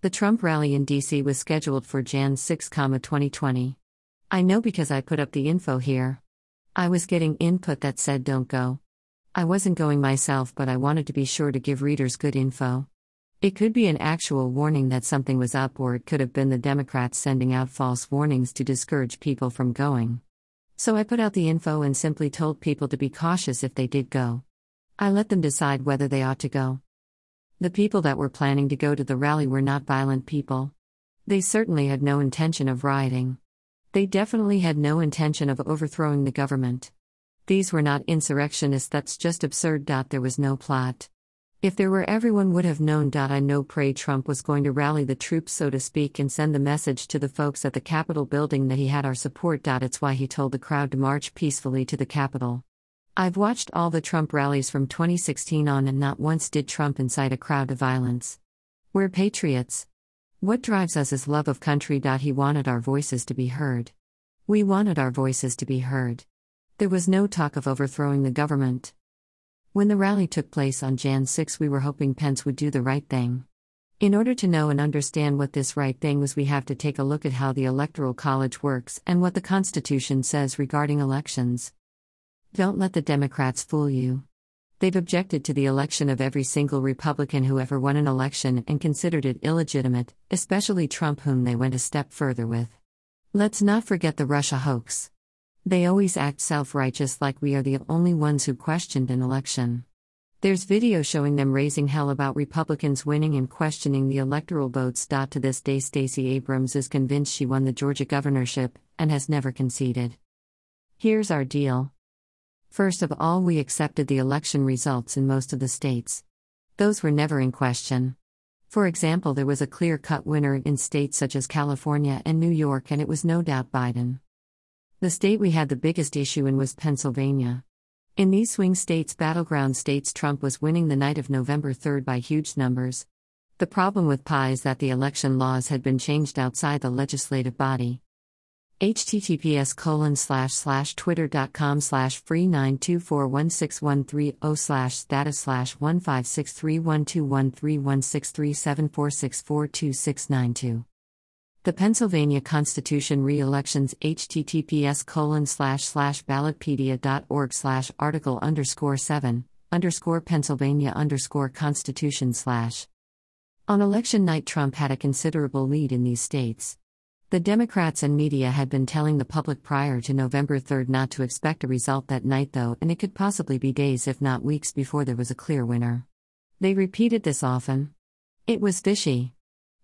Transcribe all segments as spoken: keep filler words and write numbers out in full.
The Trump rally in D C was scheduled for January sixth, twenty twenty. I know because I put up the info here. I was getting input that said don't go. I wasn't going myself, but I wanted to be sure to give readers good info. It could be an actual warning that something was up, or it could have been the Democrats sending out false warnings to discourage people from going. So I put out the info and simply told people to be cautious if they did go. I let them decide whether they ought to go. The people that were planning to go to the rally were not violent people. They certainly had no intention of rioting. They definitely had no intention of overthrowing the government. These were not insurrectionists. That's just absurd. There was no plot. If there were, everyone would have known. I know Pre Trump was going to rally the troops, so to speak, and send the message to the folks at the Capitol building that he had our support. It's why he told the crowd to march peacefully to the Capitol. I've watched all the Trump rallies from twenty sixteen on, and not once did Trump incite a crowd to violence. We're patriots. What drives us is love of country. He wanted our voices to be heard. We wanted our voices to be heard. There was no talk of overthrowing the government. When the rally took place on January sixth, we were hoping Pence would do the right thing. In order to know and understand what this right thing was, we have to take a look at how the Electoral College works and what the Constitution says regarding elections. Don't let the Democrats fool you. They've objected to the election of every single Republican who ever won an election and considered it illegitimate, especially Trump, whom they went a step further with. Let's not forget the Russia hoax. They always act self-righteous, like we are the only ones who questioned an election. There's video showing them raising hell about Republicans winning and questioning the electoral votes. To this day, Stacey Abrams is convinced she won the Georgia governorship and has never conceded. Here's our deal. First of all, we accepted the election results in most of the states. Those were never in question. For example, there was a clear-cut winner in states such as California and New York, and it was no doubt Biden. The state we had the biggest issue in was Pennsylvania. In these swing states, battleground states, Trump was winning the night of November third by huge numbers. The problem with P A is that the election laws had been changed outside the legislative body. https colon slash slash twitter dot com slash free nine two four one six one three zero slash status slash one five six three one two one three one six three seven four six four two six nine two The Pennsylvania Constitution Re-Elections https colon slash slash ballotpedia.org slash article underscore seven underscore Pennsylvania underscore Constitution slash. On election night, Trump had a considerable lead in these states. The Democrats and media had been telling the public prior to November third not to expect a result that night, though, and it could possibly be days if not weeks before there was a clear winner. They repeated this often. It was fishy.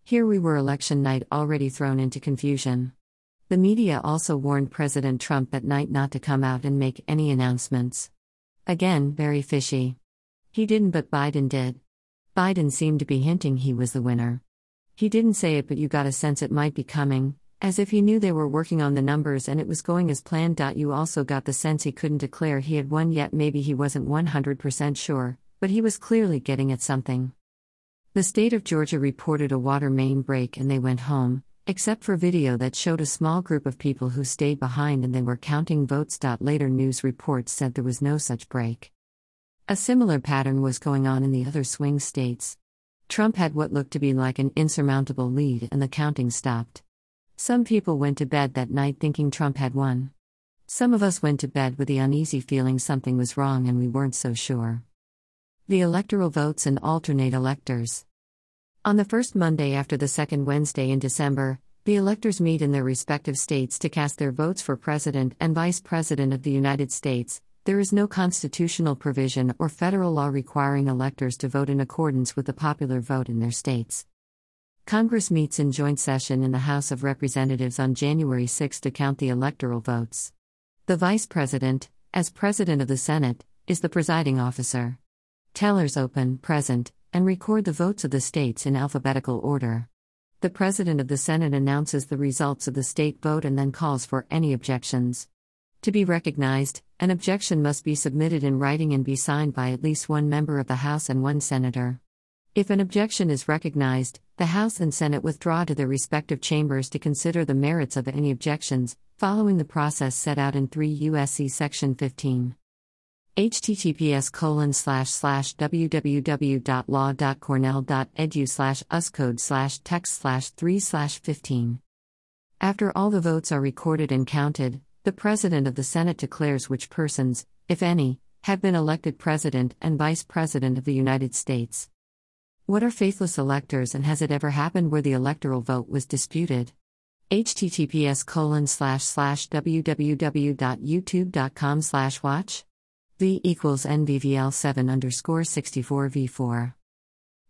Here we were, election night, already thrown into confusion. The media also warned President Trump that night not to come out and make any announcements. Again, very fishy. He didn't, but Biden did. Biden seemed to be hinting he was the winner. He didn't say it, but you got a sense it might be coming, as if he knew they were working on the numbers and it was going as planned. You also got the sense he couldn't declare he had won yet. Maybe he wasn't one hundred percent sure, but he was clearly getting at something. The state of Georgia reported a water main break and they went home, except for video that showed a small group of people who stayed behind and they were counting votes. Later news reports said there was no such break. A similar pattern was going on in the other swing states. Trump had what looked to be like an insurmountable lead and the counting stopped. Some people went to bed that night thinking Trump had won. Some of us went to bed with the uneasy feeling something was wrong and we weren't so sure. The electoral votes and alternate electors. On the first Monday after the second Wednesday in December, the electors meet in their respective states to cast their votes for President and Vice President of the United States. There is no constitutional provision or federal law requiring electors to vote in accordance with the popular vote in their states. Congress meets in joint session in the House of Representatives on January sixth to count the electoral votes. The Vice President, as President of the Senate, is the presiding officer. Tellers open, present, and record the votes of the states in alphabetical order. The President of the Senate announces the results of the state vote and then calls for any objections. To be recognized, an objection must be submitted in writing and be signed by at least one member of the House and one senator. If an objection is recognized, the House and Senate withdraw to their respective chambers to consider the merits of any objections, following the process set out in three U S C Section fifteen. https colon slash slash www dot law dot cornell dot edu slash uscode slash text slash three slash fifteen. After all the votes are recorded and counted, the President of the Senate declares which persons, if any, have been elected President and Vice President of the United States. What are faithless electors, and has it ever happened where the electoral vote was disputed? https colon slash slash www dot youtube dot com slash watch v equals N V V L seven underscore sixty-four v four.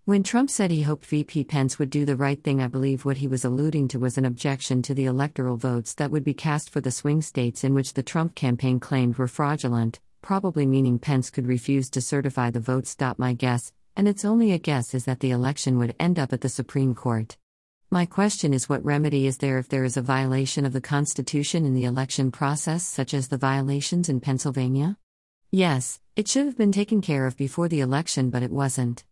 When Trump said he hoped V P Pence would do the right thing, I believe what he was alluding to was an objection to the electoral votes that would be cast for the swing states in which the Trump campaign claimed were fraudulent, probably meaning Pence could refuse to certify the votes. My guess, and it's only a guess, is that the election would end up at the Supreme Court. My question is, what remedy is there if there is a violation of the Constitution in the election process, such as the violations in Pennsylvania? Yes, it should have been taken care of before the election, but it wasn't.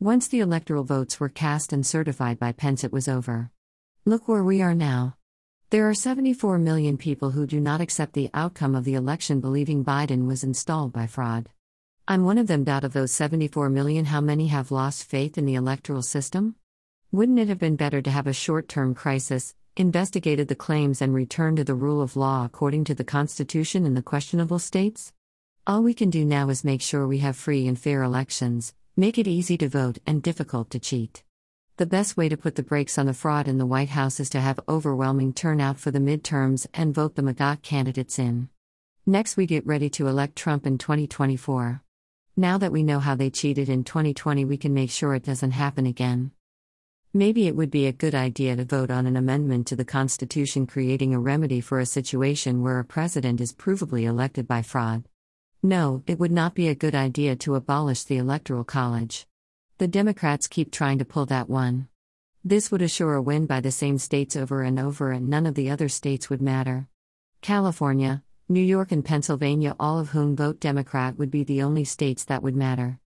Once the electoral votes were cast and certified by Pence, it was over. Look where we are now. There are seventy-four million people who do not accept the outcome of the election, believing Biden was installed by fraud. I'm one of them. Of those seventy-four million, how many have lost faith in the electoral system? Wouldn't it have been better to have a short-term crisis, investigated the claims, and returned to the rule of law according to the Constitution in the questionable states? All we can do now is make sure we have free and fair elections. Make it easy to vote and difficult to cheat. The best way to put the brakes on the fraud in the White House is to have overwhelming turnout for the midterms and vote the MAGA candidates in. Next, we get ready to elect Trump in twenty twenty-four. Now that we know how they cheated in twenty twenty, we can make sure it doesn't happen again. Maybe it would be a good idea to vote on an amendment to the Constitution creating a remedy for a situation where a president is provably elected by fraud. No, it would not be a good idea to abolish the Electoral College. The Democrats keep trying to pull that one. This would assure a win by the same states over and over, and none of the other states would matter. California, New York, and Pennsylvania, all of whom vote Democrat, would be the only states that would matter.